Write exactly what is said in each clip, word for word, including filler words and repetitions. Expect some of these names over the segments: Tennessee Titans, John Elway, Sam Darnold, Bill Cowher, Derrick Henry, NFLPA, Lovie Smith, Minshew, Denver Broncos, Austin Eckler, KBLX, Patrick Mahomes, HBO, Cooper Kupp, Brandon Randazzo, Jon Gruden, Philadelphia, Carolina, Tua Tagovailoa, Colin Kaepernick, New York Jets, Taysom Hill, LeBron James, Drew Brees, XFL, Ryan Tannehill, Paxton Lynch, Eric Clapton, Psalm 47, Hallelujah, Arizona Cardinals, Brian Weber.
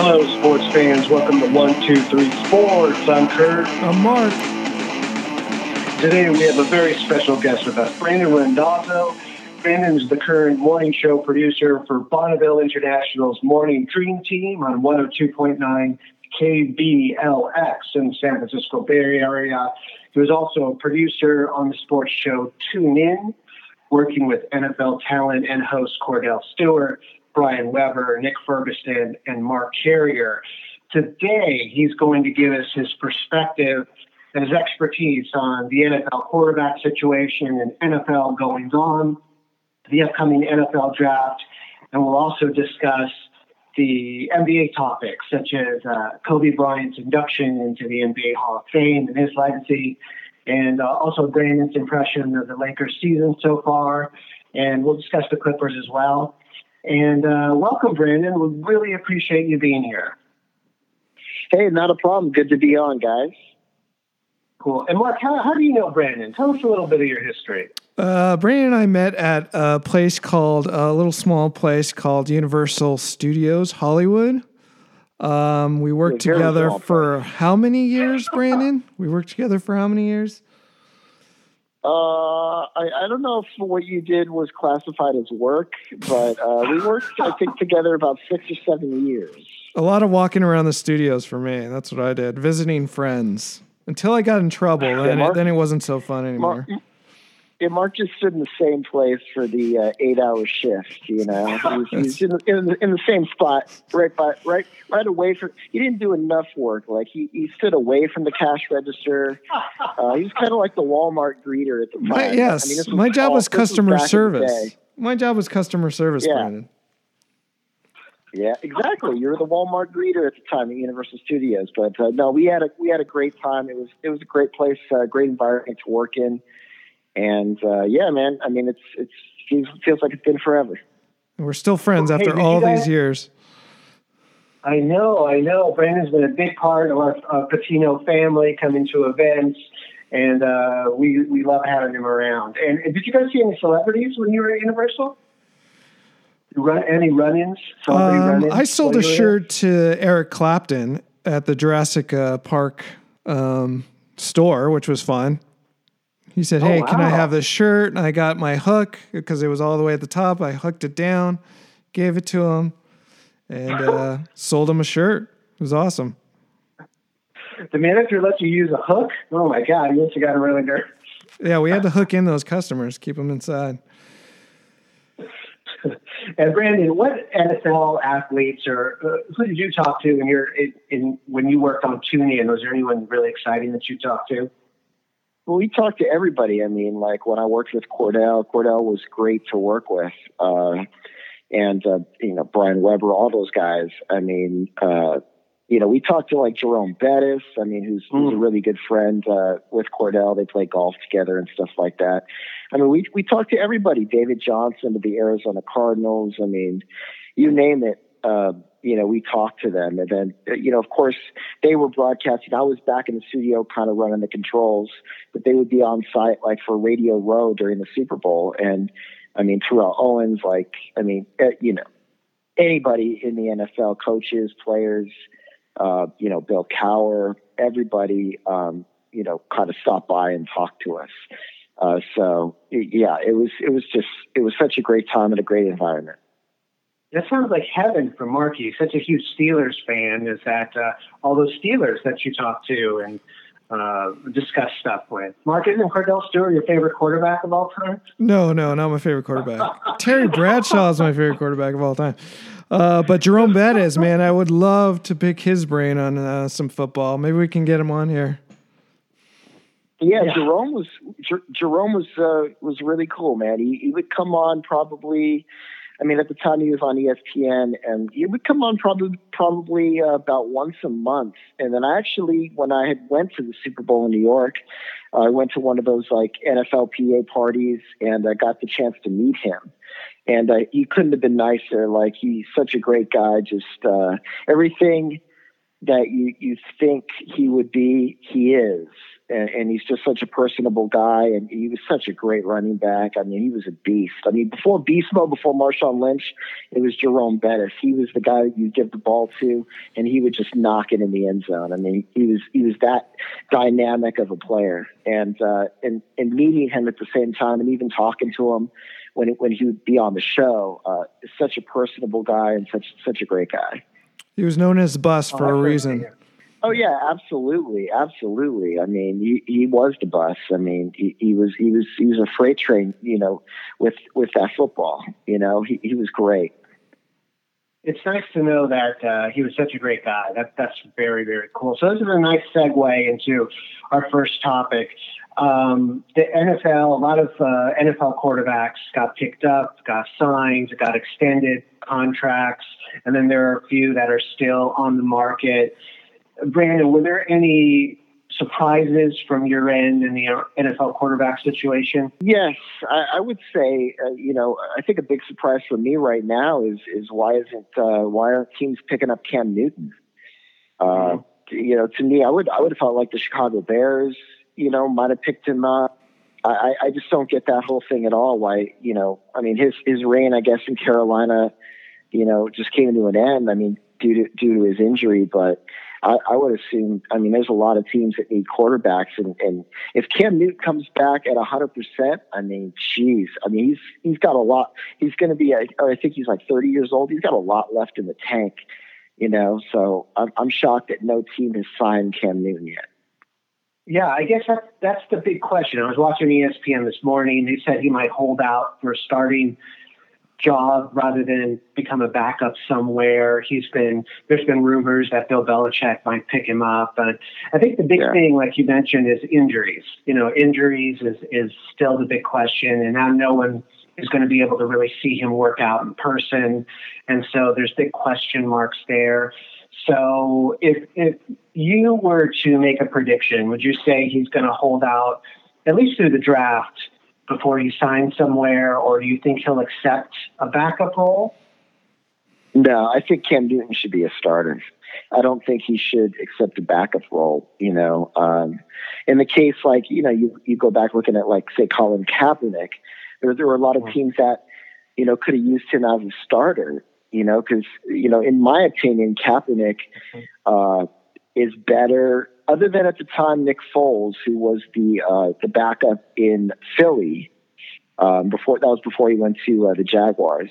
Hello, sports fans. Welcome to One, Two, Three Sports. I'm Kurt. I'm Mark. Today we have a very special guest with us, Brandon Randazzo. Brandon is the current morning show producer for Bonneville International's Morning Dream Team on one oh two point nine K B L X in the San Francisco Bay Area. He was also a producer on the sports show Tune In, working with N F L talent and host Cordell Stewart, Brian Weber, Nick Ferguson, and Mark Carrier. Today, he's going to give us his perspective and his expertise on the N F L quarterback situation and N F L goings on, the upcoming N F L draft, and we'll also discuss the N B A topics, such as uh, Kobe Bryant's induction into the N B A Hall of Fame and his legacy, and uh, also Brandon's impression of the Lakers season so far, and we'll discuss the Clippers as well. And uh, welcome, Brandon. We really appreciate you being here. Hey, not a problem. Good to be on, guys. Cool. And Mark, how, how do you know Brandon? Tell us a little bit of your history. Uh, Brandon and I met at a place called, a little small place called Universal Studios Hollywood. Um, we worked You're together for place. how many years, Brandon? We worked together for how many years? Uh, I, I don't know if what you did was classified as work, but uh, we worked, I think, together about six or seven years. A lot of walking around the studios for me. That's what I did. Visiting friends until I got in trouble. Yeah, then, Mark, it, then it wasn't so fun anymore. Mark, yeah, Mark just stood in the same place for the uh, eight-hour shift. You know, he's, he's in, in, in the same spot, right by, right, right away from. He didn't do enough work. Like he, he stood away from the cash register. Uh, he was kind of like the Walmart greeter at the time. My, yes, I mean, was my, job all, was was my job was customer service. My job was customer service, Brandon. Yeah, exactly. You were the Walmart greeter at the time at Universal Studios, but uh, no, we had a we had a great time. It was it was a great place, a uh, great environment to work in, and uh, yeah, man. I mean, it's it's it feels like it's been forever. And we're still friends after hey, all guys, these years. I know, I know. Brandon's been a big part of our uh, Patino family, coming to events, and uh, we we love having him around. And, and did you guys see any celebrities when you were at Universal? Run, any run-ins? Um, run-ins? I sold a shirt to Eric Clapton at the Jurassic uh, Park um, store, which was fun. He said, "Hey, oh, wow. can I have this shirt?" And I got my hook because it was all the way at the top. I hooked it down, gave it to him, and uh, sold him a shirt. It was awesome. The manager let you use a hook? Oh my God, you must have gotten really nervous. Yeah, we had to hook in those customers, keep them inside. And Brandon, what N F L athletes or uh, who did you talk to when you're in, in when you worked on Tune In? Was there anyone really exciting that you talked to? Well, we talked to everybody. I mean, like when I worked with Cordell, Cordell was great to work with, uh, and uh, you know Brian Weber, all those guys. I mean, uh, you know, we talked to like Jerome Bettis. I mean, who's, mm. who's a really good friend uh, with Cordell. They play golf together and stuff like that. I mean, we we talked to everybody, David Johnson to the Arizona Cardinals. I mean, you name it, uh, you know, we talked to them. And then, you know, of course, they were broadcasting. I was back in the studio kind of running the controls, but they would be on site like for Radio Row during the Super Bowl. And, I mean, Terrell Owens, like, I mean, you know, anybody in the N F L, coaches, players, uh, you know, Bill Cowher, everybody, um, you know, kind of stopped by and talked to us. Uh, so yeah, it was, it was just, it was such a great time and a great environment. That sounds like heaven for Marky. Such a huge Steelers fan. Is that, uh, all those Steelers that you talk to and, uh, discuss stuff with? Mark, isn't Cordell Stewart your favorite quarterback of all time? No, no, not my favorite quarterback. Terry Bradshaw is my favorite quarterback of all time. Uh, but Jerome Bettis, man, I would love to pick his brain on, uh, some football. Maybe we can get him on here. Yeah, yeah, Jerome was Jer- Jerome was uh, was really cool, man. He, he would come on probably, I mean, at the time he was on E S P N, and he would come on probably probably uh, about once a month. And then I actually, when I had went to the Super Bowl in New York, uh, I went to one of those like N F L P A parties, and I got the chance to meet him. And uh, he couldn't have been nicer. Like he's such a great guy. Just uh, everything that you you think he would be, he is. and, and he's just such a personable guy, and he was such a great running back. I mean, he was a beast. I mean, before Beastmo, before Marshawn Lynch, it was Jerome Bettis. He was the guy that you give the ball to, and he would just knock it in the end zone. I mean, he was he was that dynamic of a player, and uh, and and meeting him at the same time, and even talking to him when when he would be on the show, uh, is such a personable guy and such such a great guy. He was known as the Bus for oh, a reason. Right. Oh yeah, absolutely, absolutely. I mean, he, he was the Bus. I mean, he, he was he was he was a freight train, you know, with with that football. You know, he he was great. It's nice to know that uh, he was such a great guy. That that's very very cool. So this is a nice segue into our first topic. Um, the N F L, a lot of uh, N F L quarterbacks got picked up, got signed, got extended contracts, and then there are a few that are still on the market. Brandon, were there any surprises from your end in the N F L quarterback situation? Yes, I, I would say, uh, you know, I think a big surprise for me right now is is why isn't uh, why aren't teams picking up Cam Newton? Uh, mm-hmm. You know, to me, I would I would have felt like the Chicago Bears, you know, might have picked him up. I, I just don't get that whole thing at all. Why, you know, I mean, his his reign, I guess, in Carolina, you know, just came to an end. I mean, due to due to his injury, but. I, I would assume, I mean, there's a lot of teams that need quarterbacks. And, and if Cam Newton comes back at one hundred percent, I mean, geez. I mean, he's he's got a lot. He's going to be, a, I think he's like thirty years old. He's got a lot left in the tank, you know. So I'm, I'm shocked that no team has signed Cam Newton yet. Yeah, I guess that, that's the big question. I was watching E S P N this morning. They said he might hold out for a starting job rather than become a backup somewhere. He's been, there's been rumors that Bill Belichick might pick him up. But I think the big yeah. thing, like you mentioned, is injuries. You know, injuries is, is still the big question. And now no one is going to be able to really see him work out in person. And so there's big question marks there. So if, if you were to make a prediction, would you say he's going to hold out at least through the draft before he signs somewhere, or do you think he'll accept a backup role? No, I think Cam Newton should be a starter. I don't think he should accept a backup role, you know. Um, in the case, like, you know, you, you go back looking at, like, say, Colin Kaepernick, there, there were a lot of teams that, you know, could have used him as a starter, you know, because, you know, in my opinion, Kaepernick uh, is better – other than at the time, Nick Foles, who was the uh, the backup in Philly, um, before that was before he went to uh, the Jaguars.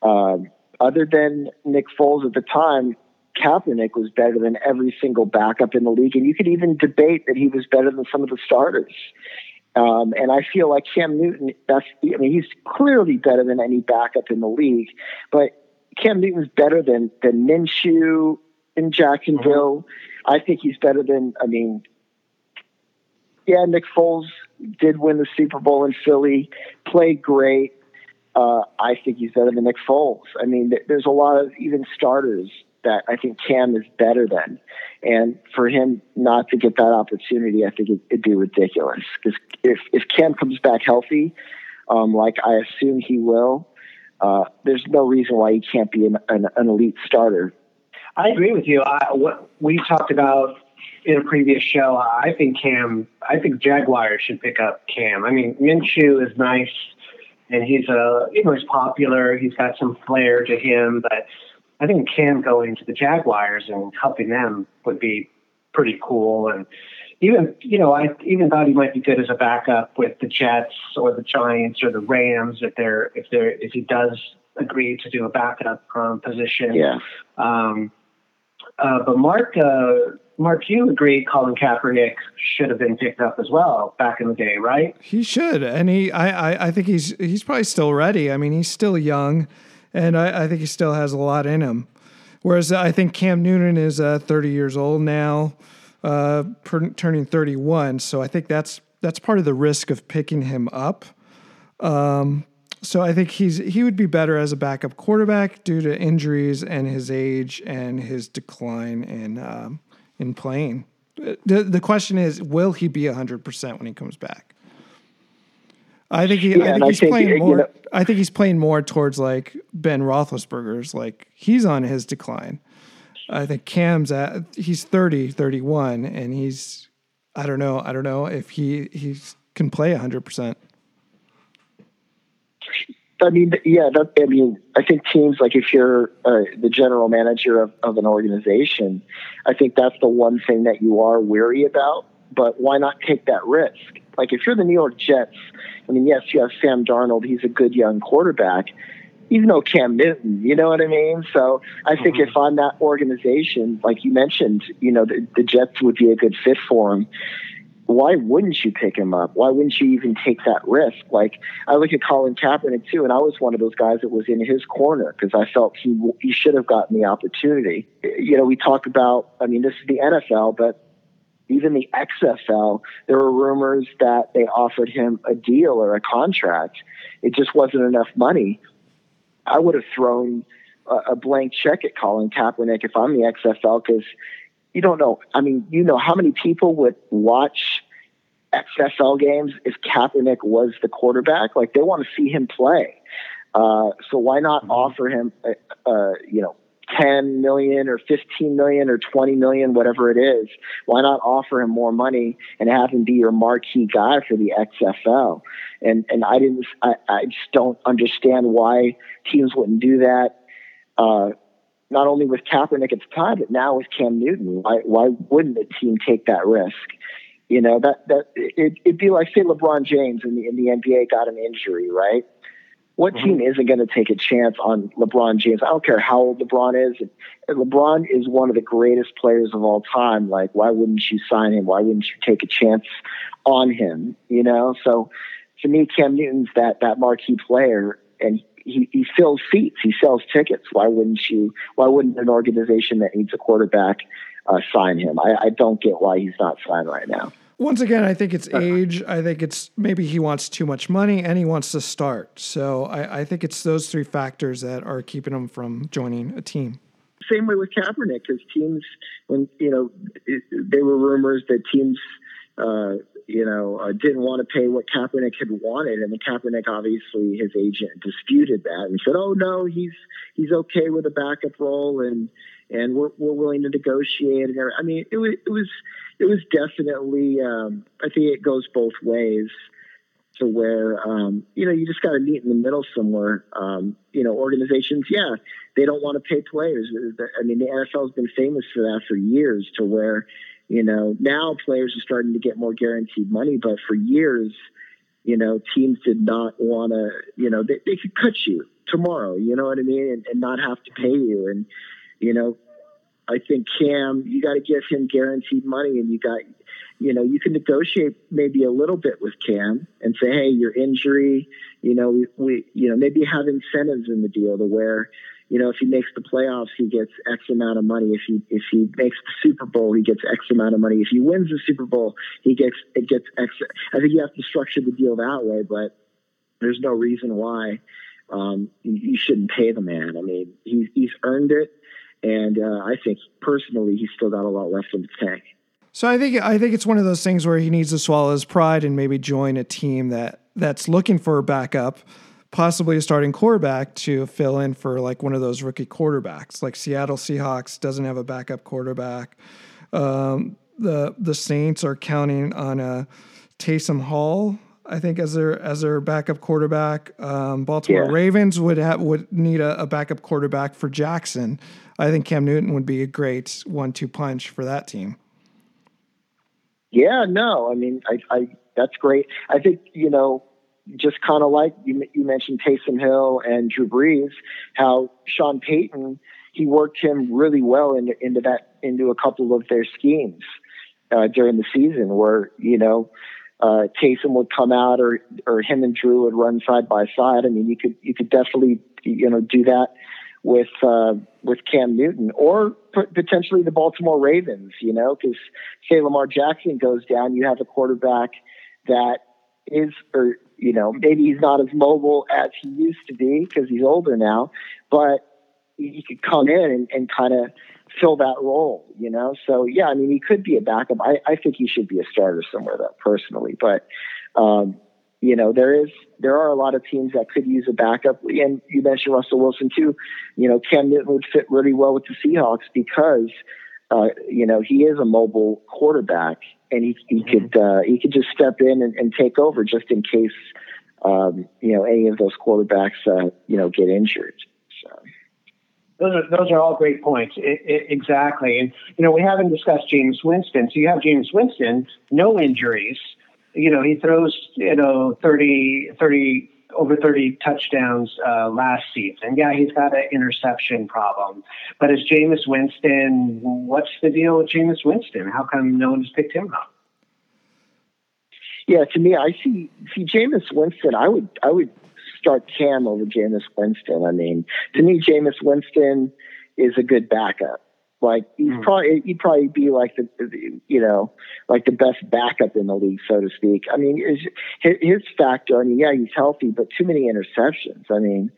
Um, other than Nick Foles at the time, Kaepernick was better than every single backup in the league, and you could even debate that he was better than some of the starters. Um, and I feel like Cam Newton, that's, I mean, he's clearly better than any backup in the league, but Cam Newton's better than than Minshew in Jacksonville. Mm-hmm. I think he's better than, I mean, yeah, Nick Foles did win the Super Bowl in Philly, played great. Uh, I think he's better than Nick Foles. I mean, there's a lot of even starters that I think Cam is better than. And for him not to get that opportunity, I think it'd be ridiculous. Because if, if Cam comes back healthy, um, like I assume he will, uh, there's no reason why he can't be an, an, an elite starter. I agree with you. I, what we talked about in a previous show, I think Cam, I think Jaguars should pick up Cam. I mean, Minshew is nice, and he's a, you know, he's popular. He's got some flair to him, but I think Cam going to the Jaguars and helping them would be pretty cool. And even, you know, I even thought he might be good as a backup with the Jets or the Giants or the Rams if they're if they're if he does agree to do a backup um, position. Yeah. Um, Uh, but Mark, uh, Mark, you agree Colin Kaepernick should have been picked up as well back in the day, right? He should, and he, I, I, I think he's he's probably still ready. I mean, he's still young, and I, I think he still has a lot in him. Whereas I think Cam Newton is uh, thirty years old now, uh, per, turning thirty-one. So I think that's that's part of the risk of picking him up. Um, So I think he's he would be better as a backup quarterback due to injuries and his age and his decline in um, in playing. The the question is, will he be one hundred percent when he comes back? I think he. Yeah, I think he's I think, playing more. You know, I think he's playing more towards like Ben Roethlisberger's. Like he's on his decline. I think Cam's at he's thirty, thirty-one, and he's I don't know. I don't know if he he's, can play one hundred percent. I mean, yeah, that, I mean, I think teams, like if you're uh, the general manager of, of an organization, I think that's the one thing that you are weary about. But why not take that risk? Like if you're the New York Jets, I mean, yes, you have Sam Darnold. He's a good young quarterback. Even though Cam Newton, you know what I mean? So I think mm-hmm. if I'm that organization, like you mentioned, you know, the, the Jets would be a good fit for him. Why wouldn't you pick him up? Why wouldn't you even take that risk? Like, I look at Colin Kaepernick, too, and I was one of those guys that was in his corner because I felt he, he should have gotten the opportunity. You know, we talk about, I mean, this is the N F L, but even the X F L, there were rumors that they offered him a deal or a contract. It just wasn't enough money. I would have thrown a, a blank check at Colin Kaepernick if I'm the X F L because you don't know. I mean, you know how many people would watch X F L games if Kaepernick was the quarterback? Like they want to see him play. Uh, so why not offer him, uh, uh, you know, ten million or fifteen million or twenty million, whatever it is? Why not offer him more money and have him be your marquee guy for the X F L? And, and I didn't, I, I just don't understand why teams wouldn't do that. Uh, not only with Kaepernick at the time, but now with Cam Newton, why, why wouldn't a team take that risk? You know, that, that it, it'd be like, say LeBron James in the, in the N B A got an injury, right? What mm-hmm. team isn't going to take a chance on LeBron James? I don't care how old LeBron is. LeBron is one of the greatest players of all time. Like, why wouldn't you sign him? Why wouldn't you take a chance on him? You know? So to me, Cam Newton's that, that marquee player, and he, he fills seats. He sells tickets. Why wouldn't you, why wouldn't an organization that needs a quarterback uh, sign him? I, I don't get why he's not signed right now. Once again, I think it's age. I think it's maybe he wants too much money and he wants to start. So I, I think it's those three factors that are keeping him from joining a team. Same way with Kaepernick, because teams, when, you know, it, there were rumors that teams, uh, you know, uh, didn't want to pay what Kaepernick had wanted. And the Kaepernick, obviously, his agent disputed that and said, oh, no, he's he's okay with a backup role and and we're, we're willing to negotiate. And I mean, it was it was it was definitely, um, I think it goes both ways to where, um, you know, you just got to meet in the middle somewhere. Um, you know, organizations, yeah, they don't want to pay players. I mean, the N F L has been famous for that for years to where, you know, now players are starting to get more guaranteed money, but for years, you know, teams did not want to, you know, they, they could cut you tomorrow, you know what I mean? And, and not have to pay you. And, you know, I think Cam, you got to give him guaranteed money, and you got, you know, you can negotiate maybe a little bit with Cam and say, hey, your injury, you know, we, we you know, maybe have incentives in the deal to where, you know, if he makes the playoffs, he gets X amount of money. If he if he makes the Super Bowl, he gets X amount of money. If he wins the Super Bowl, he gets it gets X. I think you have to structure the deal that way, but there's no reason why um, you shouldn't pay the man. I mean, he's he's earned it. And uh, I think personally, he's still got a lot left in the tank. So I think I think it's one of those things where he needs to swallow his pride and maybe join a team that that's looking for a backup, possibly a starting quarterback to fill in for like one of those rookie quarterbacks. Like Seattle Seahawks doesn't have a backup quarterback. Um, the the Saints are counting on a Taysom Hall, I think, as their as their backup quarterback. Um, Baltimore yeah. Ravens would have would need a, a backup quarterback for Jackson. I think Cam Newton would be a great one two punch for that team. Yeah, no, I mean, I, I that's great. I think, you know, just kind of like you, you mentioned Taysom Hill and Drew Brees, how Sean Payton, he worked him really well into into that into a couple of their schemes uh, during the season, where you know. Uh, Taysom would come out, or or him and Drew would run side by side. I mean, you could you could definitely you know do that with uh, with Cam Newton, or p- potentially the Baltimore Ravens. You know, because say Lamar Jackson goes down, you have a quarterback that is, or you know, maybe he's not as mobile as he used to be because he's older now, but he could come in and, and kind of fill that role, you know? So, yeah, I mean, he could be a backup. I, I think he should be a starter somewhere, though, personally. But, um, you know, there is there are a lot of teams that could use a backup. And you mentioned Russell Wilson, too. You know, Cam Newton would fit really well with the Seahawks because, uh, you know, he is a mobile quarterback. and he, he could uh, he could just step in and, and take over just in case um, you know any of those quarterbacks uh, you know get injured. So. Those are, those are all great points. It, it, exactly. And, you know, we haven't discussed Jameis Winston. So you have Jameis Winston, no injuries. You know, he throws, you know, thirty, thirty, over thirty touchdowns uh, last season. Yeah, he's got an interception problem. But is Jameis Winston, what's the deal with Jameis Winston? How come no one's picked him up? Yeah, to me, I see, see Jameis Winston, I would, I would, start Cam over Jameis Winston. I mean, to me, Jameis Winston is a good backup. Like he's mm. probably he'd probably be like the, you know, like the best backup in the league, so to speak. I mean, his, his factor. I mean, yeah, he's healthy, but too many interceptions. I mean,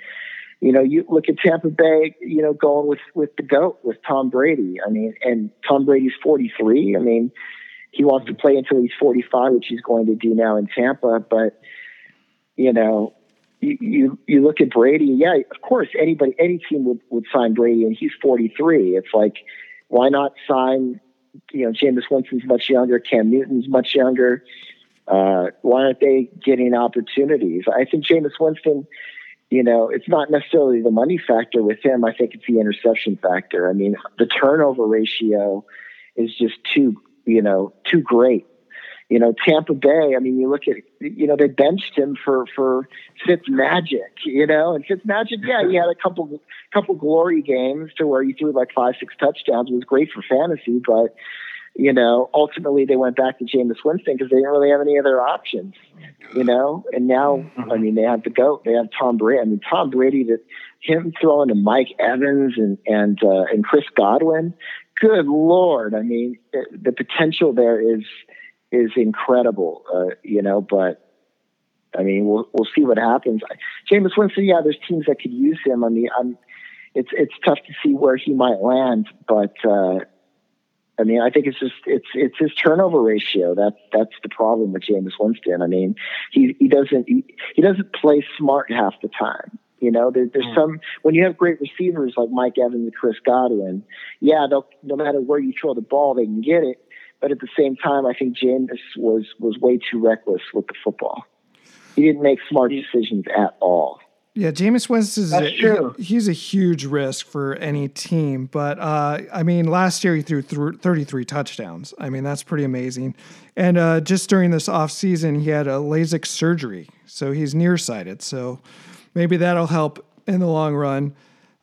you know, you look at Tampa Bay. You know, going with with the GOAT with Tom Brady. I mean, and Tom Brady's forty-three. I mean, he wants to play until he's forty-five, which he's going to do now in Tampa. But you know. You, you you look at Brady, yeah, of course, anybody, any team would, would sign Brady, and he's forty-three. It's like, why not sign, you know, Jameis Winston's much younger, Cam Newton's much younger. Uh, why aren't they getting opportunities? I think Jameis Winston, you know, it's not necessarily the money factor with him. I think it's the interception factor. I mean, the turnover ratio is just too, you know, too great. You know, Tampa Bay, I mean, you look at, you know, they benched him for, for Fitzmagic, you know, and Fitzmagic, yeah, he had a couple couple glory games to where he threw like five, six touchdowns. It was great for fantasy, but, you know, ultimately they went back to Jameis Winston because they didn't really have any other options, you know. And now, I mean, they have the GOAT. They have Tom Brady. I mean, Tom Brady, that him throwing to Mike Evans and, and, uh, and Chris Godwin, good Lord. I mean, it, the potential there is – is incredible, uh, you know, but I mean, we'll, we'll see what happens. Jameis Winston, yeah, there's teams that could use him. I mean, I'm, it's, it's tough to see where he might land, but, uh, I mean, I think it's just, it's, it's his turnover ratio. That's, that's the problem with Jameis Winston. I mean, he, he doesn't, he, he doesn't play smart half the time. You know, there, there's some, when you have great receivers like Mike Evans and Chris Godwin, yeah, they'll, no matter where you throw the ball, they can get it. But at the same time, I think Jameis was was way too reckless with the football. He didn't make smart decisions at all. Yeah, Jameis Winston is a, he, he's a huge risk for any team. But, uh, I mean, last year he threw th- thirty-three touchdowns. I mean, that's pretty amazing. And uh, just during this offseason, he had a LASIK surgery. So he's nearsighted. So maybe that'll help in the long run.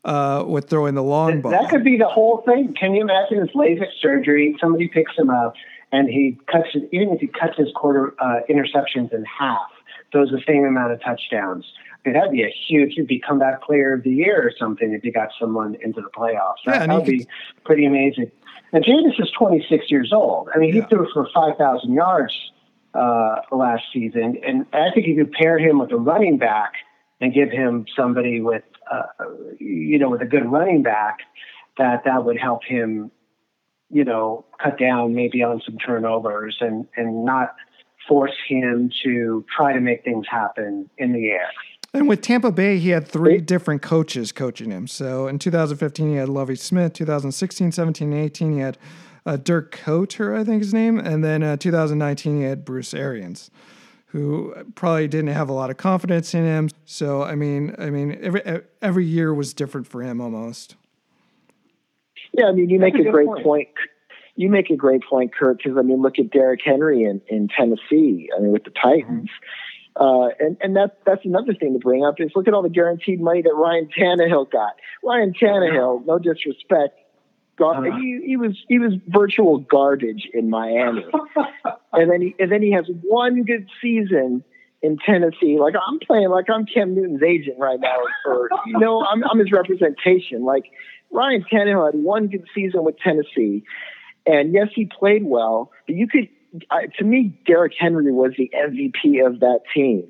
Uh, with throwing the long ball. That could be the whole thing. Can you imagine his LASIK surgery? Somebody picks him up and he cuts it, even if he cuts his quarter uh, interceptions in half, throws the same amount of touchdowns. I mean, that'd be a huge, he'd be comeback player of the year or something if you got someone into the playoffs. That yeah, would be pretty amazing. And Jameis is twenty-six years old. I mean, yeah. He threw for five thousand yards uh, last season. And I think if you pair him with a running back and give him somebody with, Uh, you know, with a good running back, that that would help him, you know, cut down maybe on some turnovers and, and not force him to try to make things happen in the air. And with Tampa Bay, he had three different coaches coaching him. So in two thousand fifteen, he had Lovie Smith. two thousand sixteen, seventeen, and eighteen, he had uh, Dirk Koetter, I think his name. And then uh, two thousand nineteen, he had Bruce Arians, who probably didn't have a lot of confidence in him. So, I mean, I mean, every every year was different for him almost. Yeah, I mean, you make That's a, a great point. point. You make a great point, Kurt, because, I mean, look at Derrick Henry in, in Tennessee, I mean, with the Titans. Uh, and and that, that's another thing to bring up is look at all the guaranteed money that Ryan Tannehill got. Ryan Tannehill, no disrespect, got, uh-huh. he, he was he was virtual garbage in Miami. And then he, and then he has one good season in Tennessee. Like I'm playing, like I'm Cam Newton's agent right now, or you know, I'm, I'm his representation. Like Ryan Tannehill had one good season with Tennessee, and yes, he played well. But you could, I, to me, Derrick Henry was the M V P of that team.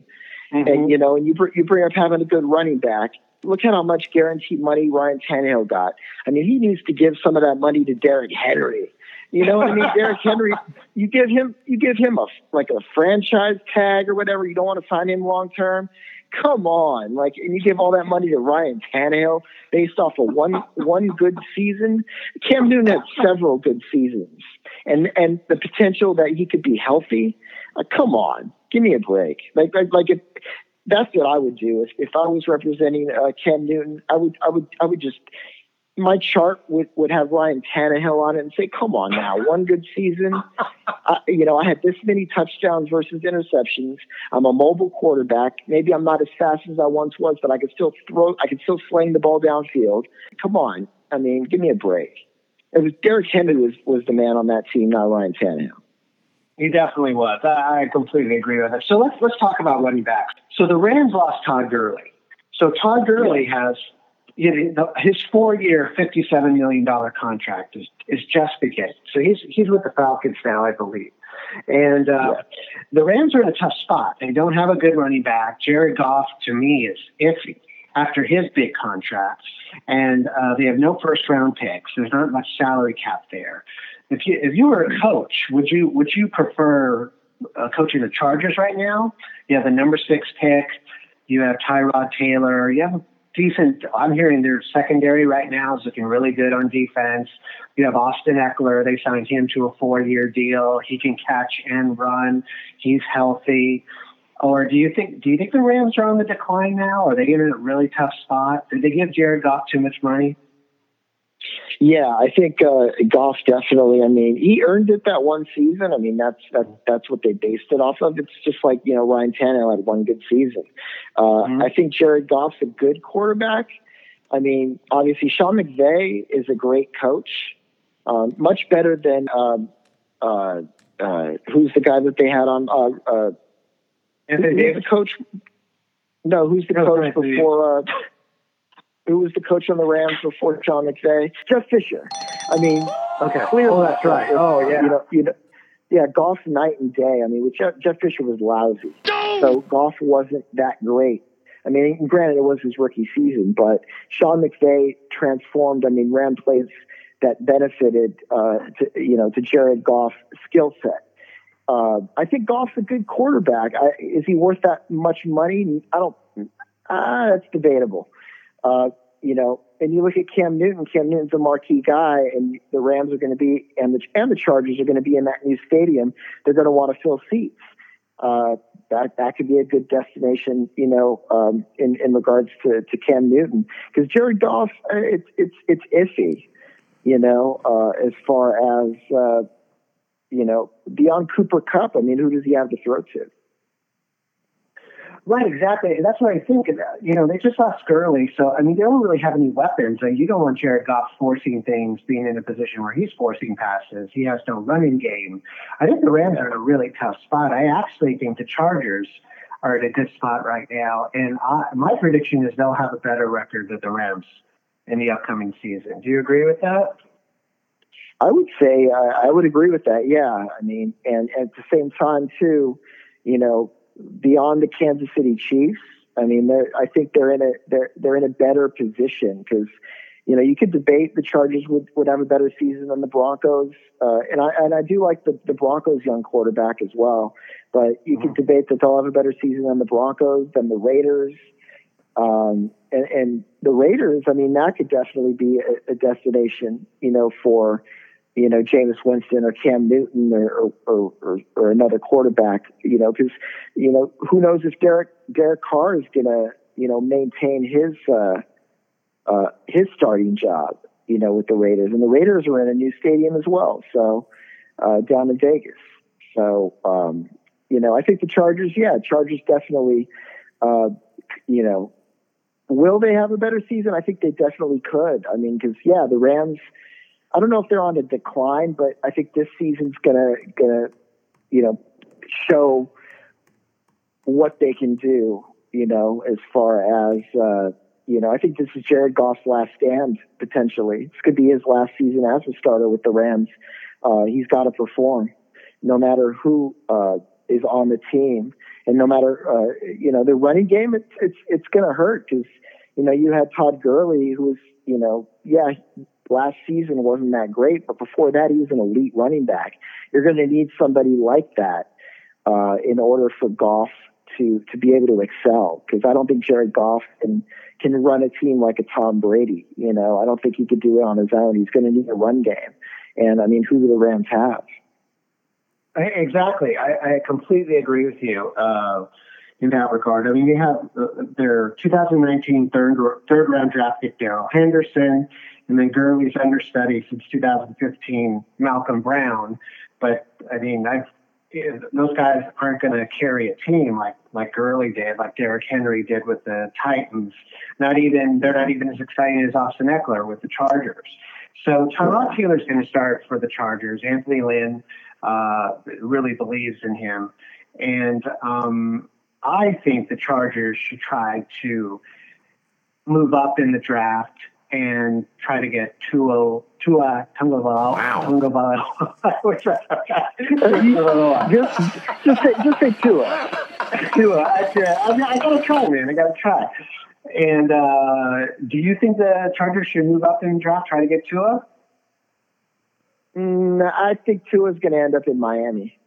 Mm-hmm. And you know, and you br- you bring up having a good running back. Look at how much guaranteed money Ryan Tannehill got. I mean, he needs to give some of that money to Derrick Henry. You know what I mean? Derrick Henry, you give him, you give him a, like a franchise tag or whatever. You don't want to sign him long term. come on. Like, and you give all that money to Ryan Tannehill based off of one one good season. Cam Newton had several good seasons, and and the potential that he could be healthy. Uh, come on, give me a break. Like like like if, that's what I would do if if I was representing uh, Cam Newton. I would I would I would just. My chart would, would have Ryan Tannehill on it and say, come on now, one good season. Uh, you know, I had this many touchdowns versus interceptions. I'm a mobile quarterback. Maybe I'm not as fast as I once was, but I could still throw, I could still sling the ball downfield. Come on. I mean, give me a break. It was Derrick Henry was, was the man on that team, not Ryan Tannehill. He definitely was. I, I completely agree with that. So let's, let's talk about running backs. So the Rams lost Todd Gurley. So Todd Gurley has, his four-year, fifty-seven million dollars contract is, is just beginning. So he's he's with the Falcons now, I believe. And uh, yeah. the Rams are in a tough spot. They don't have a good running back. Jared Goff, to me, is iffy after his big contract. And uh, they have no first-round picks. There's not much salary cap there. If you if you were a coach, would you would you prefer uh, coaching the Chargers right now? You have the number six pick. You have Tyrod Taylor. You have decent. I'm hearing their secondary right now is looking really good on defense. You have Austin Eckler. They signed him to a four-year deal. He can catch and run. He's healthy. Or do you think? Do you think the Rams are on the decline now? Are they in a really tough spot? Did they give Jared Goff too much money? Yeah, I think uh, Goff definitely. I mean, he earned it that one season. I mean, that's that, that's what they based it off of. It's just like, you know, Ryan Tannehill had one good season. Uh, mm-hmm. I think Jared Goff's a good quarterback. I mean, obviously, Sean McVay is a great coach, um, much better than um, uh, uh, who's the guy that they had on. Uh, uh, and who, who's the coach? No, who's the coach before? Uh, Who was the coach on the Rams before John McVay? Jeff Fisher. I mean, okay. Clearly, oh, that's right. Oh, yeah. You know, you know, yeah, Goff night and day. I mean, with Jeff, Jeff Fisher was lousy. So Goff wasn't that great. I mean, granted, it was his rookie season, but Sean McVay transformed. I mean, ran plays that benefited, uh, to, you know, to Jared Goff's skill set. Uh, I think Goff's a good quarterback. I, is he worth that much money? I don't. Ah, that's debatable. Uh, you know, and you look at Cam Newton. Cam Newton's a marquee guy, and the Rams are going to be, and the and the Chargers are going to be in that new stadium. They're going to want to fill seats. Uh, that that could be a good destination, you know, um, in in regards to, to Cam Newton, because Jared Goff, it's it's it's iffy, you know, uh, as far as uh, you know, beyond Cooper Kupp. I mean, who does he have to throw to? Right, exactly. That's what I think. You know, they just lost Gurley, so I mean, they don't really have any weapons. Like, you don't want Jared Goff forcing things, being in a position where he's forcing passes. He has no running game. I think the Rams are in a really tough spot. I actually think the Chargers are in a good spot right now, and I, my prediction is they'll have a better record than the Rams in the upcoming season. Do you agree with that? I would say uh, I would agree with that. Yeah, I mean, and, and at the same time, too, you know. Beyond the Kansas City Chiefs, I mean, I think they're in a they're they're in a better position because, you know, you could debate the Chargers would, would have a better season than the Broncos, uh, and I and I do like the, the Broncos' young quarterback as well, but you mm-hmm. could debate that they'll have a better season than the Broncos, than the Raiders, um, and, and the Raiders. I mean, that could definitely be a, a destination, you know, for. You know, Jameis Winston or Cam Newton or or, or, or another quarterback. You know, because you know who knows if Derek Derek Carr is gonna you know maintain his uh, uh, his starting job. You know, with the Raiders, and the Raiders are in a new stadium as well. So uh, down in Vegas. So um, you know, I think the Chargers. Yeah, Chargers definitely. Uh, you know, will they have a better season? I think they definitely could. I mean, because yeah, the Rams. I don't know if they're on a decline, but I think this season's gonna gonna, you know, show what they can do. You know, as far as uh, you know, I think this is Jared Goff's last stand potentially. This could be his last season as a starter with the Rams. Uh, he's got to perform, no matter who uh, is on the team, and no matter uh, you know, the running game. It's it's it's gonna hurt because you know you had Todd Gurley, who was you know yeah. last season wasn't that great, but before that, he was an elite running back. You're going to need somebody like that uh, in order for Goff to to be able to excel, because I don't think Jared Goff can can run a team like a Tom Brady. You know, I don't think he could do it on his own. He's going to need a run game, and I mean, who do the Rams have? Exactly, I, I completely agree with you uh, in that regard. I mean, they have uh, their two thousand nineteen third third round draft pick Darrell Henderson, and then Gurley's understudy since two thousand fifteen, Malcolm Brown. But I mean, I've those guys aren't going to carry a team like, like Gurley did, like Derrick Henry did with the Titans. Not even they're not even as exciting as Austin Eckler with the Chargers. So Tyrod Taylor's going to start for the Chargers. Anthony Lynn uh, really believes in him, and um, I think the Chargers should try to move up in the draft and try to get Tua Tua Tagovailoa. Wow. Tagovailoa. just, just, say, just say Tua. Tua. I, I, I gotta try, man. I gotta try. And uh, do you think the Chargers should move up in draft, try to get Tua? Mm, I think Tua's going to end up in Miami.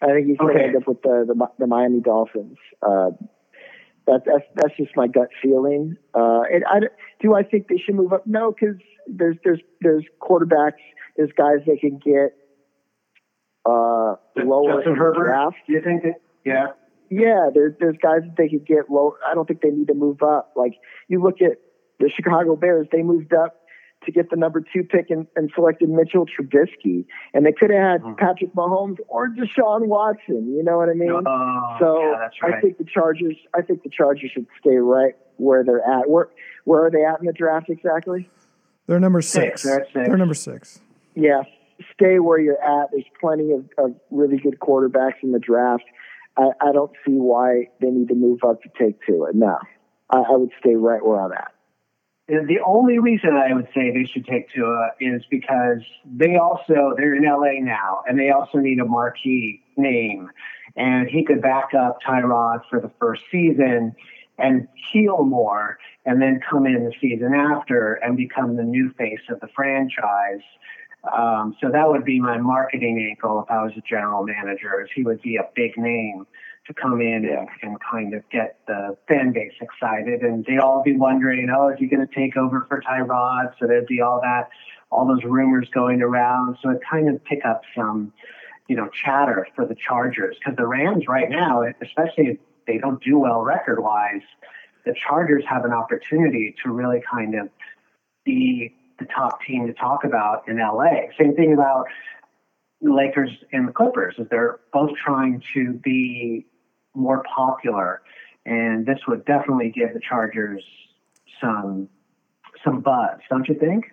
I think he's going to okay. end up with the the, the Miami Dolphins. Uh, That, that's that's just my gut feeling. Uh, and I, do I think they should move up? No, because there's there's there's quarterbacks, there's guys they can get uh, lower Justin in the Herbert, draft. Do you think that? Yeah, yeah. There's there's guys that they could get lower. I don't think they need to move up. Like you look at the Chicago Bears, they moved up to get the number two pick and, and selected Mitchell Trubisky, and they could have had mm. Patrick Mahomes or Deshaun Watson. You know what I mean? Oh, so yeah, that's right. I think the Chargers. I think the Chargers should stay right where they're at. Where where are they at in the draft exactly? They're number six. six. They're, six. they're number six. Yeah, stay where you're at. There's plenty of, of really good quarterbacks in the draft. I, I don't see why they need to move up to take two. No, I, I would stay right where I'm at. The only reason I would say they should take Tua is because they also, they're in L A now, and they also need a marquee name. And he could back up Tyrod for the first season and heal more, and then come in the season after and become the new face of the franchise. Um, so that would be my marketing angle if I was a general manager, is he would be a big name to come in and, and kind of get the fan base excited, and they'd all be wondering, oh, is he going to take over for Tyrod? So there'd be all that, all those rumors going around. So it kind of pick up some, you know, chatter for the Chargers, because the Rams right now, especially if they don't do well record wise, the Chargers have an opportunity to really kind of be the top team to talk about in L A. Same thing about the Lakers and the Clippers, is they're both trying to be more popular, and this would definitely give the Chargers some some buzz, don't you think?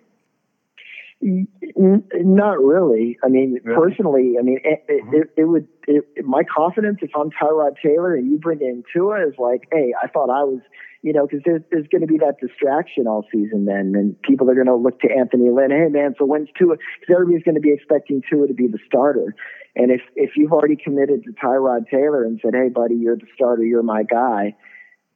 Not really. I mean, really? personally, I mean, it, mm-hmm. it, it would. It, my confidence, if I'm Tyrod Taylor and you bring in Tua, is like, hey, I thought I was, you know, because there's, there's going to be that distraction all season then, and people are going to look to Anthony Lynn. Hey, man, so when's Tua? Because everybody's going to be expecting Tua to be the starter. And if if you've already committed to Tyrod Taylor and said, hey, buddy, you're the starter, you're my guy,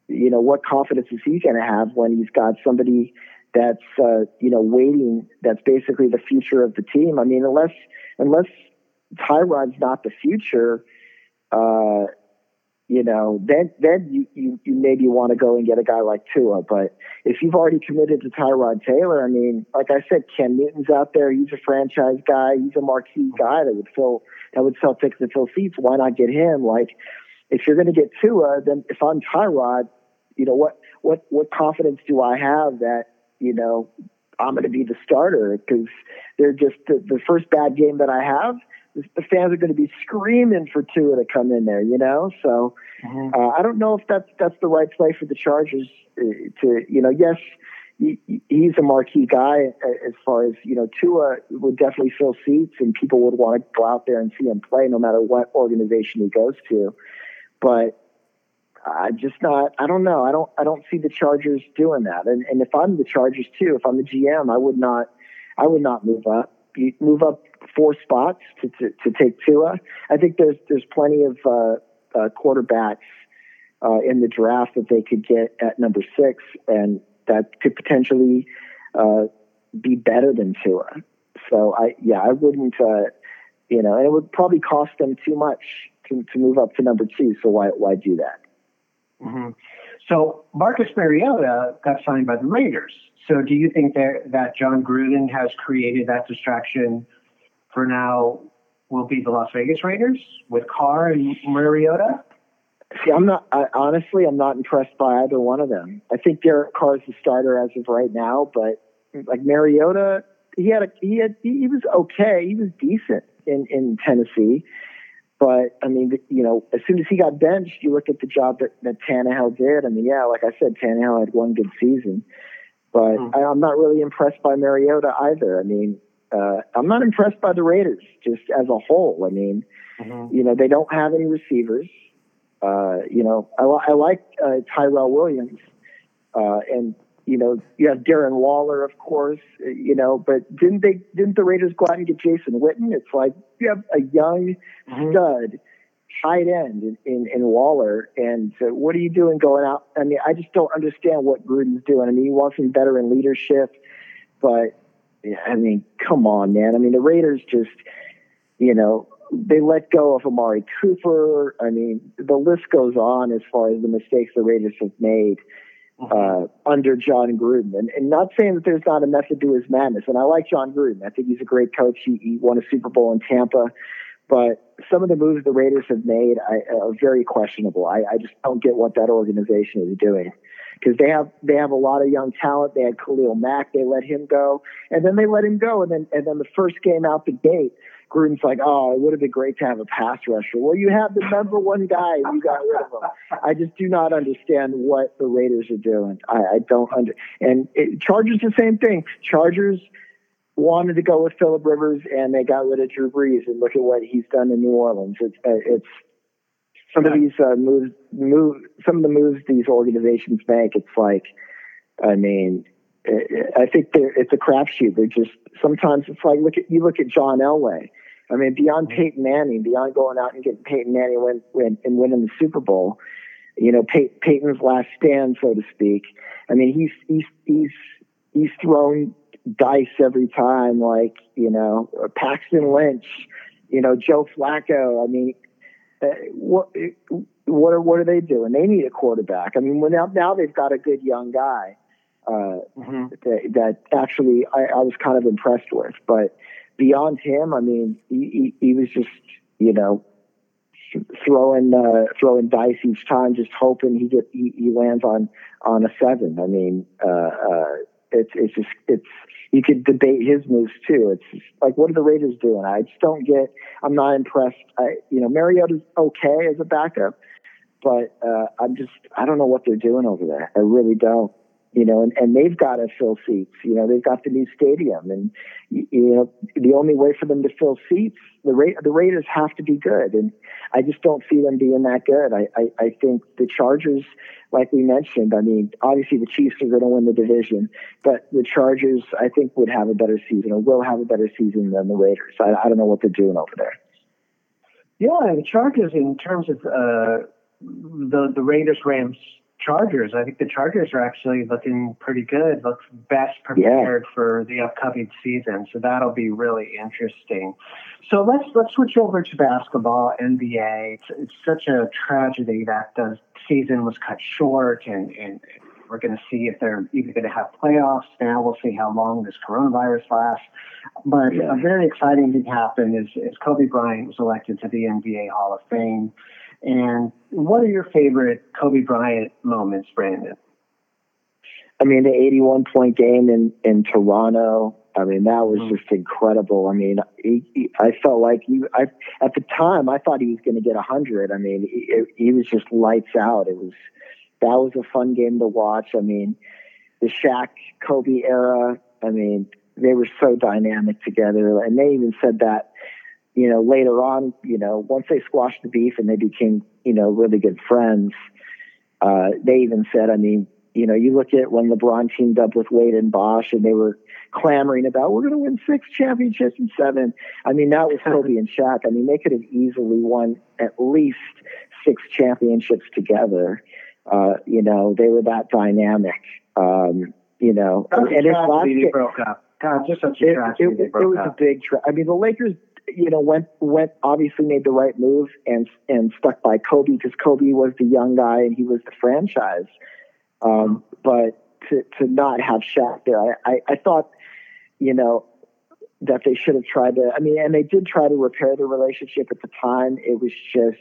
you know, what confidence is he going to have when he's got somebody that's, uh, you know, waiting, that's basically the future of the team? I mean, unless unless Tyrod's not the future, uh, you know, then then you, you, you maybe want to go and get a guy like Tua. But if you've already committed to Tyrod Taylor, I mean, like I said, Cam Newton's out there. He's a franchise guy. He's a marquee guy that would fill that would sell tickets and fill seats. Why not get him? Like, if you're going to get Tua, then if I'm Tyrod, you know, what what what confidence do I have that, you know, I'm going to be the starter? Because they're just the, the first bad game that I have, the fans are going to be screaming for Tua to come in there, you know? So mm-hmm. uh, I don't know if that's, that's the right play for the Chargers uh, to, you know, yes, he, he's a marquee guy as far as, you know, Tua would definitely fill seats and people would want to go out there and see him play no matter what organization he goes to. But I'm just not, I don't know. I don't, I don't see the Chargers doing that. And, and if I'm the Chargers too, if I'm the G M, I would not, I would not move up. You move up four spots to, to, to take Tua. I think there's there's plenty of uh, uh, quarterbacks uh, in the draft that they could get at number six, and that could potentially uh, be better than Tua. So I yeah I wouldn't uh, you know, and it would probably cost them too much to, to move up to number two. So why why do that? Mm-hmm. So Marcus Mariota got signed by the Raiders. So do you think that, that Jon Gruden has created that distraction for now will be the Las Vegas Raiders with Carr and Mariota? See, I'm not I, honestly, I'm not impressed by either one of them. I think Derek Carr is the starter as of right now, but like Mariota, he had a, he had he was okay, he was decent in, in Tennessee. But, I mean, you know, as soon as he got benched, you look at the job that, that Tannehill did. I mean, yeah, like I said, Tannehill had one good season. But mm-hmm. I, I'm not really impressed by Mariota either. I mean, uh, I'm not impressed by the Raiders just as a whole. I mean, mm-hmm. you know, they don't have any receivers. Uh, you know, I, I like uh, Tyrell Williams. Uh, and, you know, you have Darren Waller, of course, you know, but didn't they, didn't the Raiders go out and get Jason Witten? It's like you have a young mm-hmm. stud tight end in, in, in Waller. And so what are you doing going out? I mean, I just don't understand what Gruden's doing. I mean, he wants some veteran leadership, but I mean, come on, man. I mean, the Raiders just, you know, they let go of Amari Cooper. I mean, the list goes on as far as the mistakes the Raiders have made. Uh, under Jon Gruden, and, and not saying that there's not a method to his madness. And I like Jon Gruden. I think he's a great coach. He, he won a Super Bowl in Tampa, but some of the moves the Raiders have made I, are very questionable. I, I just don't get what that organization is doing because they have they have a lot of young talent. They had Khalil Mack. They let him go, and then they let him go, and then and then the first game out the gate, Gruden's like, oh, it would have been great to have a pass rusher. Well, you have the number one guy. You got rid of him. I just do not understand what the Raiders are doing. I, I don't under. And it, Chargers, the same thing. Chargers wanted to go with Phillip Rivers, and they got rid of Drew Brees. And look at what he's done in New Orleans. It's, uh, it's some yeah. of these uh, moves. Move some of the moves these organizations make. It's like, I mean. I think it's a crapshoot. They're just sometimes it's like look at you look at John Elway. I mean, beyond Peyton Manning, beyond going out and getting Peyton Manning win, win, and winning the Super Bowl, you know, Pey, Peyton's last stand, so to speak. I mean, he's he's he's he's thrown dice every time, like you know Paxton Lynch, you know Joe Flacco. I mean, uh, what what are what are they doing? They need a quarterback. I mean, when now, now they've got a good young guy. Uh, mm-hmm. that, that actually I, I was kind of impressed with, but beyond him, I mean, he, he, he was just you know throwing uh, throwing dice each time, just hoping he get he, he lands on on a seven. I mean, uh, uh, it's it's just it's you could debate his moves too. It's just, like what are the Raiders doing? I just don't get. I'm not impressed. I you know Mariota's okay as a backup, but uh, I'm just I don't know what they're doing over there. I really don't. You know, and, and they've got to fill seats. You know, they've got the new stadium, and you know the only way for them to fill seats, the Ra- the Raiders have to be good, and I just don't see them being that good. I, I, I think the Chargers, like we mentioned, I mean, obviously the Chiefs are going to win the division, but the Chargers, I think, would have a better season or will have a better season than the Raiders. I, I don't know what they're doing over there. Yeah, the Chargers, in terms of uh, the the Raiders Rams. Chargers. I think the Chargers are actually looking pretty good, looks best prepared yeah. for the upcoming season. So that'll be really interesting. So let's let's switch over to basketball, N B A. It's, it's such a tragedy that the season was cut short, and, and we're going to see if they're even going to have playoffs now. We'll see how long this coronavirus lasts. But yeah. a very exciting thing happened is, is Kobe Bryant was elected to the N B A Hall of Fame. And what are your favorite Kobe Bryant moments, Brandon? I mean, the eighty-one point game in, in Toronto. I mean, that was mm. just incredible. I mean, he, he, I felt like he, I, at the time I thought he was going to get one hundred. I mean, he, he was just lights out. It was that was a fun game to watch. I mean, the Shaq Kobe era. I mean, they were so dynamic together, and they even said that. You know, later on, you know, once they squashed the beef and they became, you know, really good friends, uh, they even said, I mean, you know, you look at when LeBron teamed up with Wade and Bosch and they were clamoring about, we're going to win six championships and seven. I mean, that was Kobe and Shaq. I mean, they could have easily won at least six championships together. Uh, you know, they were that dynamic, um, you know. And, and it, broke up. God, just such a it, it, it was up. a big tra- I mean, the Lakers – you know, went, went, obviously made the right move and, and stuck by Kobe because Kobe was the young guy and he was the franchise. Um, but to, to not have Shaq there, I, I, I thought, you know, that they should have tried to, I mean, and they did try to repair the relationship at the time. It was just,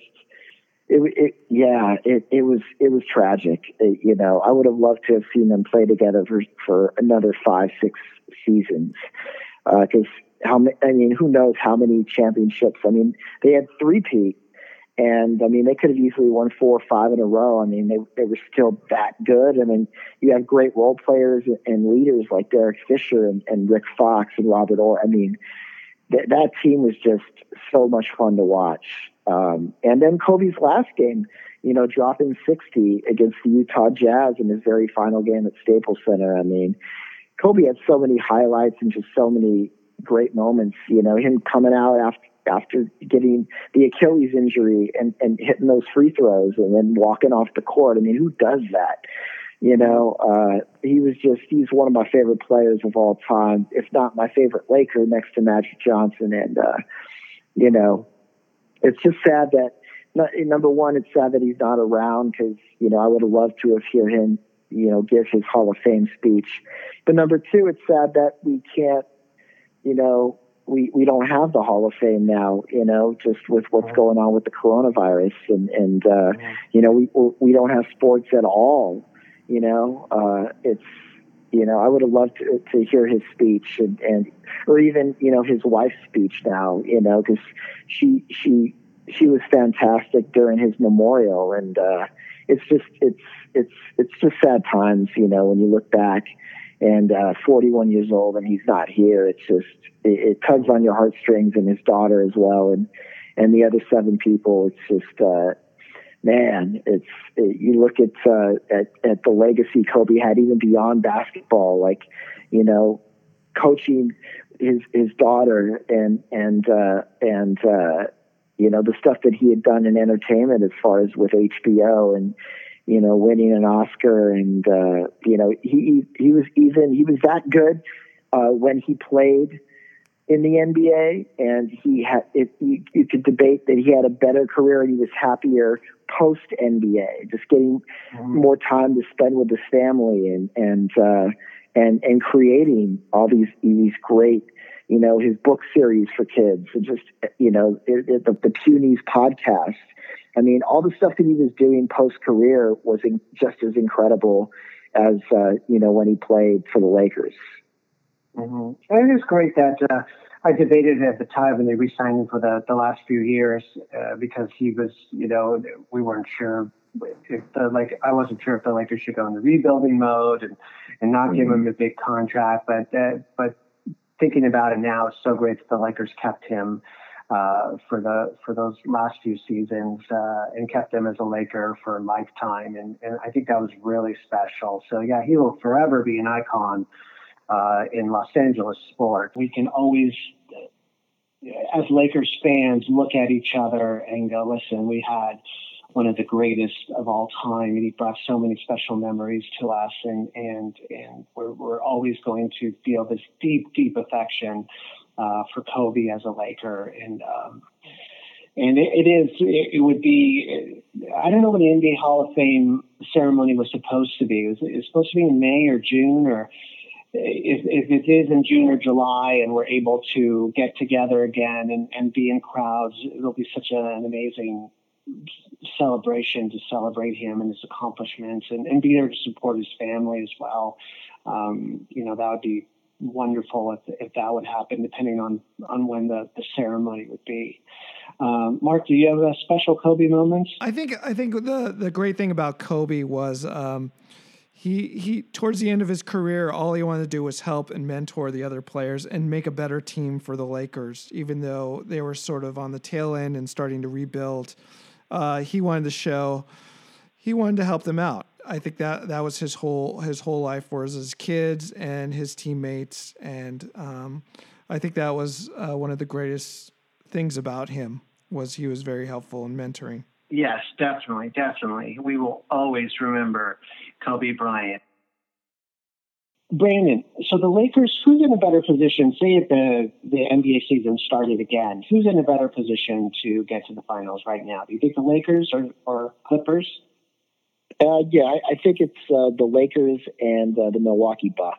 it, it yeah, it, it was, it was tragic. It, you know, I would have loved to have seen them play together for, for another five, six seasons. Uh, cause how many, I mean, who knows how many championships, I mean, they had three-peat and I mean, they could have easily won four or five in a row. I mean, they, they were still that good. I mean, you have great role players and leaders like Derek Fisher and, and Rick Fox and Robert Orr. I mean, th- that team was just so much fun to watch. Um, and then Kobe's last game, you know, dropping sixty against the Utah Jazz in his very final game at Staples Center. I mean, Kobe had so many highlights and just so many great moments, you know, him coming out after, after getting the Achilles injury and, and hitting those free throws and then walking off the court. I mean, who does that? You know, uh, he was just, he's one of my favorite players of all time, if not my favorite Laker next to Magic Johnson. And, uh, you know, it's just sad that, number one, it's sad that he's not around because, you know, I would have loved to have heard him, you know, give his Hall of Fame speech. But number two, it's sad that we can't, you know, we, we don't have the Hall of Fame now, you know, just with what's going on with the coronavirus and, and, uh, you know, we, we don't have sports at all, you know, uh, it's, you know, I would have loved to, to hear his speech and, and, or even, you know, his wife's speech now, you know, cause she, she, she was fantastic during his memorial. And, uh, it's just, it's, it's, it's just sad times, you know, when you look back. And uh, forty-one years old, and he's not here. It's just it, it tugs on your heartstrings, and his daughter as well, and and the other seven people. It's just uh, man, it's it, you look at, uh, at at the legacy Kobe had, even beyond basketball, like you know, coaching his his daughter, and and uh, and uh, you know the stuff that he had done in entertainment as far as with H B O and. You know, winning an Oscar, and uh, you know he he was even he was that good uh, when he played in the N B A, and he had it, you, you could debate that he had a better career and he was happier post N B A, just getting mm-hmm. more time to spend with his family and and uh, and and creating all these these great. You know, his book series for kids and just, you know, it, it, the, the Punies podcast. I mean, all the stuff that he was doing post-career was in, just as incredible as, uh, you know, when he played for the Lakers. Mm-hmm. And it is great that uh, I debated at the time when they re-signed him for the, the last few years uh, because he was, you know, we weren't sure. If the, like I wasn't sure if the Lakers should go into rebuilding mode and, and not mm-hmm. give him a big contract, but uh, but. Thinking about it now, it's so great that the Lakers kept him uh, for the for those last few seasons uh, and kept him as a Laker for a lifetime, and, and I think that was really special. So yeah, he will forever be an icon uh, in Los Angeles sports. We can always, as Lakers fans, look at each other and go, "Listen, we had one of the greatest of all time, and he brought so many special memories to us, and and and we're we're always going to feel this deep, deep affection uh, for Kobe as a Laker." And um, and it, it is, it, it would be, I don't know when the N B A Hall of Fame ceremony was supposed to be. It was, it was supposed to be in May or June, or if, if it is in June or July, and we're able to get together again and, and be in crowds, it'll be such an amazing celebration to celebrate him and his accomplishments, and, and be there to support his family as well. Um, you know, that would be wonderful if, if that would happen, depending on, on when the, the ceremony would be. Um, Mark, do you have a special Kobe moment? I think, I think the, the great thing about Kobe was, um, he, he, towards the end of his career, all he wanted to do was help and mentor the other players and make a better team for the Lakers, even though they were sort of on the tail end and starting to rebuild. Uh, he wanted to show, he wanted to help them out. I think that that was his whole his whole life was his kids and his teammates, and um, I think that was uh, one of the greatest things about him was he was very helpful in mentoring. Yes, definitely, definitely. We will always remember Kobe Bryant. Brandon, so the Lakers, who's in a better position, say if the, the N B A season started again, who's in a better position to get to the finals right now? Do you think the Lakers or, or Clippers? Uh, yeah, I, I think it's uh, the Lakers and uh, the Milwaukee Bucks.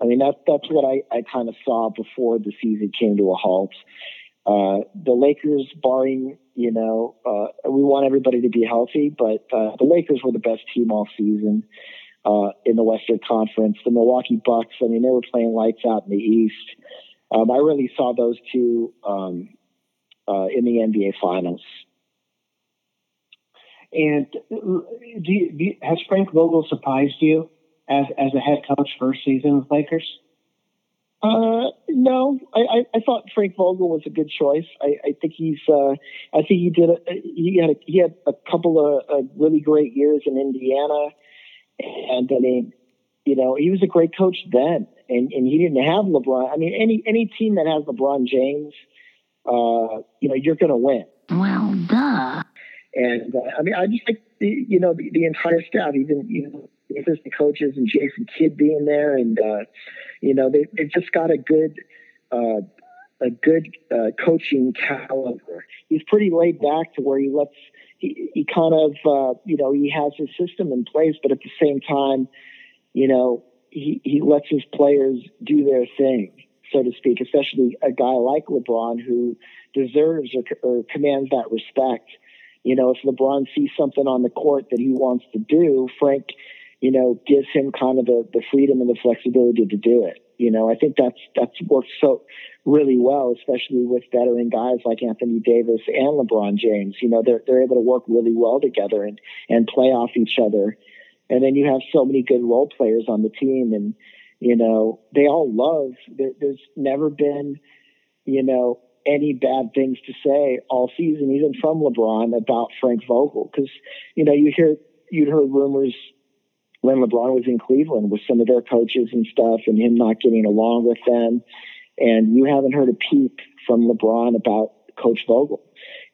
I mean, that, that's what I, I kind of saw before the season came to a halt. Uh, the Lakers, barring, you know, uh, we want everybody to be healthy, but uh, the Lakers were the best team all season uh, in the Western Conference. The Milwaukee Bucks, I mean, they were playing lights out in the East. Um, I really saw those two um, uh, in the N B A Finals. And do you, do you, has Frank Vogel surprised you as as a head coach first season with Lakers? Uh, no, I, I, I thought Frank Vogel was a good choice. I, I think he's, uh, I think he did, a, he had, a, he had a couple of uh, really great years in Indiana, and I mean, you know, he was a great coach then, and, and he didn't have LeBron. I mean, any any team that has LeBron James, uh, you know, you're going to win. Well, duh. And uh, I mean, I just like the, you know the, the entire staff, even you know. assistant coaches and Jason Kidd being there, and uh, you know they, they've just got a good, uh, a good uh, coaching caliber. He's pretty laid back to where he lets he, he kind of uh, you know he has his system in place, but at the same time, you know he he lets his players do their thing, so to speak. Especially a guy like LeBron who deserves or, or commands that respect. You know, if LeBron sees something on the court that he wants to do, Frank, you know, gives him kind of the, the freedom and the flexibility to do it. You know, I think that's that's worked so really well, especially with veteran guys like Anthony Davis and LeBron James. You know, they're they're able to work really well together and, and play off each other. And then you have so many good role players on the team, and you know, they all love. There, there's never been, you know, any bad things to say all season, even from LeBron about Frank Vogel, because you know you hear you'd heard rumors when LeBron was in Cleveland with some of their coaches and stuff and him not getting along with them. And you haven't heard a peep from LeBron about Coach Vogel.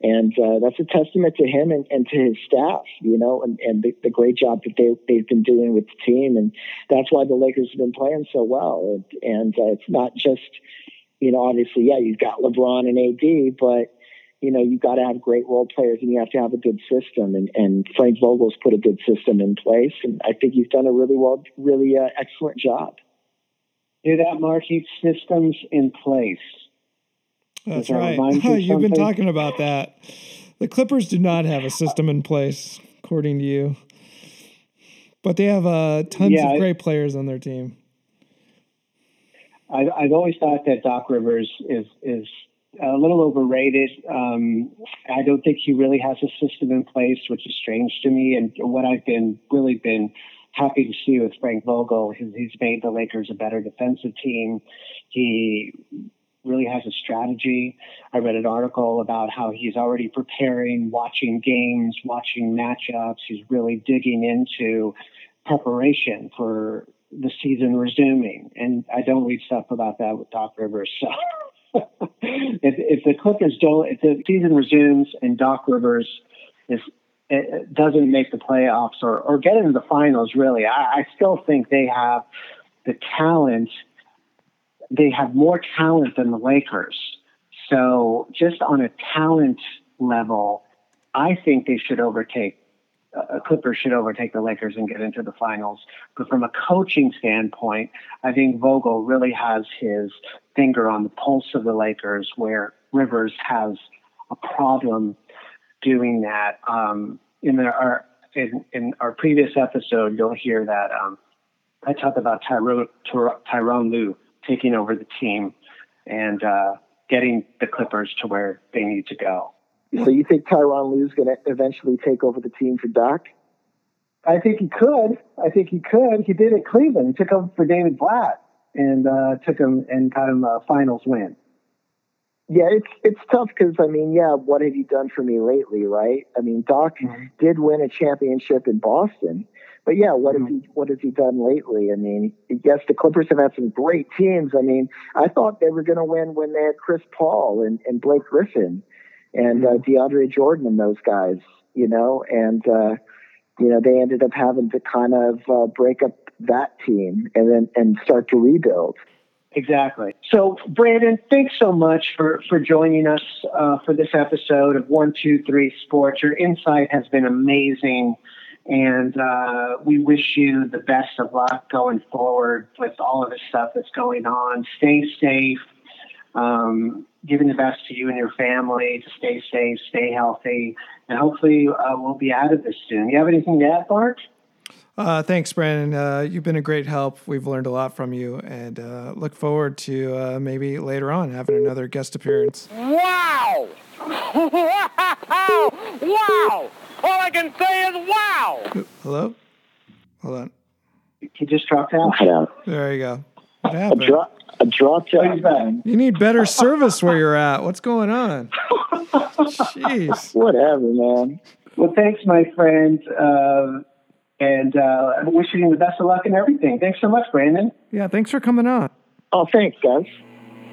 And uh, that's a testament to him and, and to his staff, you know, and, and the, the great job that they, they've been doing with the team. And that's why the Lakers have been playing so well. And, and uh, it's not just, you know, obviously, yeah, you've got LeBron and A D, but, you know, you've got to have great role players and you have to have a good system. And, and Frank Vogel's put a good system in place. And I think he's done a really well, really uh, excellent job. Do that, Mark. He's systems in place. That's that right. You you've been talking about that. The Clippers do not have a system in place, according to you. But they have uh, tons yeah, of great I, players on their team. I, I've always thought that Doc Rivers is is – a little overrated. Um, I don't think he really has a system in place, which is strange to me. And what I've been really been happy to see with Frank Vogel is he's made the Lakers a better defensive team. He really has a strategy. I read an article about how he's already preparing, watching games, watching matchups. He's really digging into preparation for the season resuming. And I don't read stuff about that with Doc Rivers. So. If, if the Clippers don't, if the season resumes and Doc Rivers is, it doesn't make the playoffs or, or get into the finals, really, I, I still think they have the talent. They have more talent than the Lakers. So just on a talent level, I think they should overtake. Uh, Clippers should overtake the Lakers and get into the finals. But from a coaching standpoint, I think Vogel really has his finger on the pulse of the Lakers, where Rivers has a problem doing that. Um, in our in, in our previous episode, you'll hear that um, I talked about Tyro, Tyro, Tyronn Lue taking over the team and uh, getting the Clippers to where they need to go. So you think Tyronn Lue's going to eventually take over the team for Doc? I think he could. I think he could. He did at Cleveland. He took over for David Blatt and uh, took him and got him a finals win. Yeah, it's it's tough because, I mean, yeah, what have you done for me lately, right? I mean, Doc mm-hmm. did win a championship in Boston. But, yeah, what, mm-hmm. have he, what has he done lately? I mean, yes, the Clippers have had some great teams. I mean, I thought they were going to win when they had Chris Paul and, and Blake Griffin and uh, DeAndre Jordan and those guys, you know, and, uh, you know, they ended up having to kind of uh, break up that team and then and start to rebuild. Exactly. So, Brandon, thanks so much for, for joining us uh, for this episode of one two three Sports. Your insight has been amazing, and uh, we wish you the best of luck going forward with all of the stuff that's going on. Stay safe. Um, giving the best to you and your family to stay safe, stay healthy, and hopefully uh, we'll be out of this soon. You have anything to add, Mark? Uh, thanks, Brandon. Uh, you've been a great help. We've learned a lot from you, and uh, look forward to uh, maybe later on having another guest appearance. Wow! Wow! Wow! All I can say is wow! Hello? Hold on. He just dropped out. There you go. What happened? I dropped. I dropped out. You need better service where you're at. What's going on? Jeez. Whatever, man. Well, thanks, my friend. Uh, And uh, I'm wishing you the best of luck and everything. Thanks so much, Brandon. Yeah, thanks for coming on. Oh, thanks, guys. It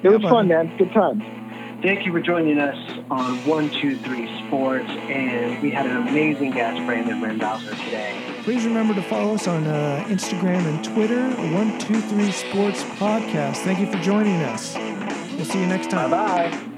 yeah, was buddy. fun, man. Good times. Thank you for joining us on one two three Sports. And we had an amazing guest, Brandon Randazzo, today. Please remember to follow us on uh, Instagram and Twitter, one two three Sports Podcast. Thank you for joining us. We'll see you next time. Bye-bye.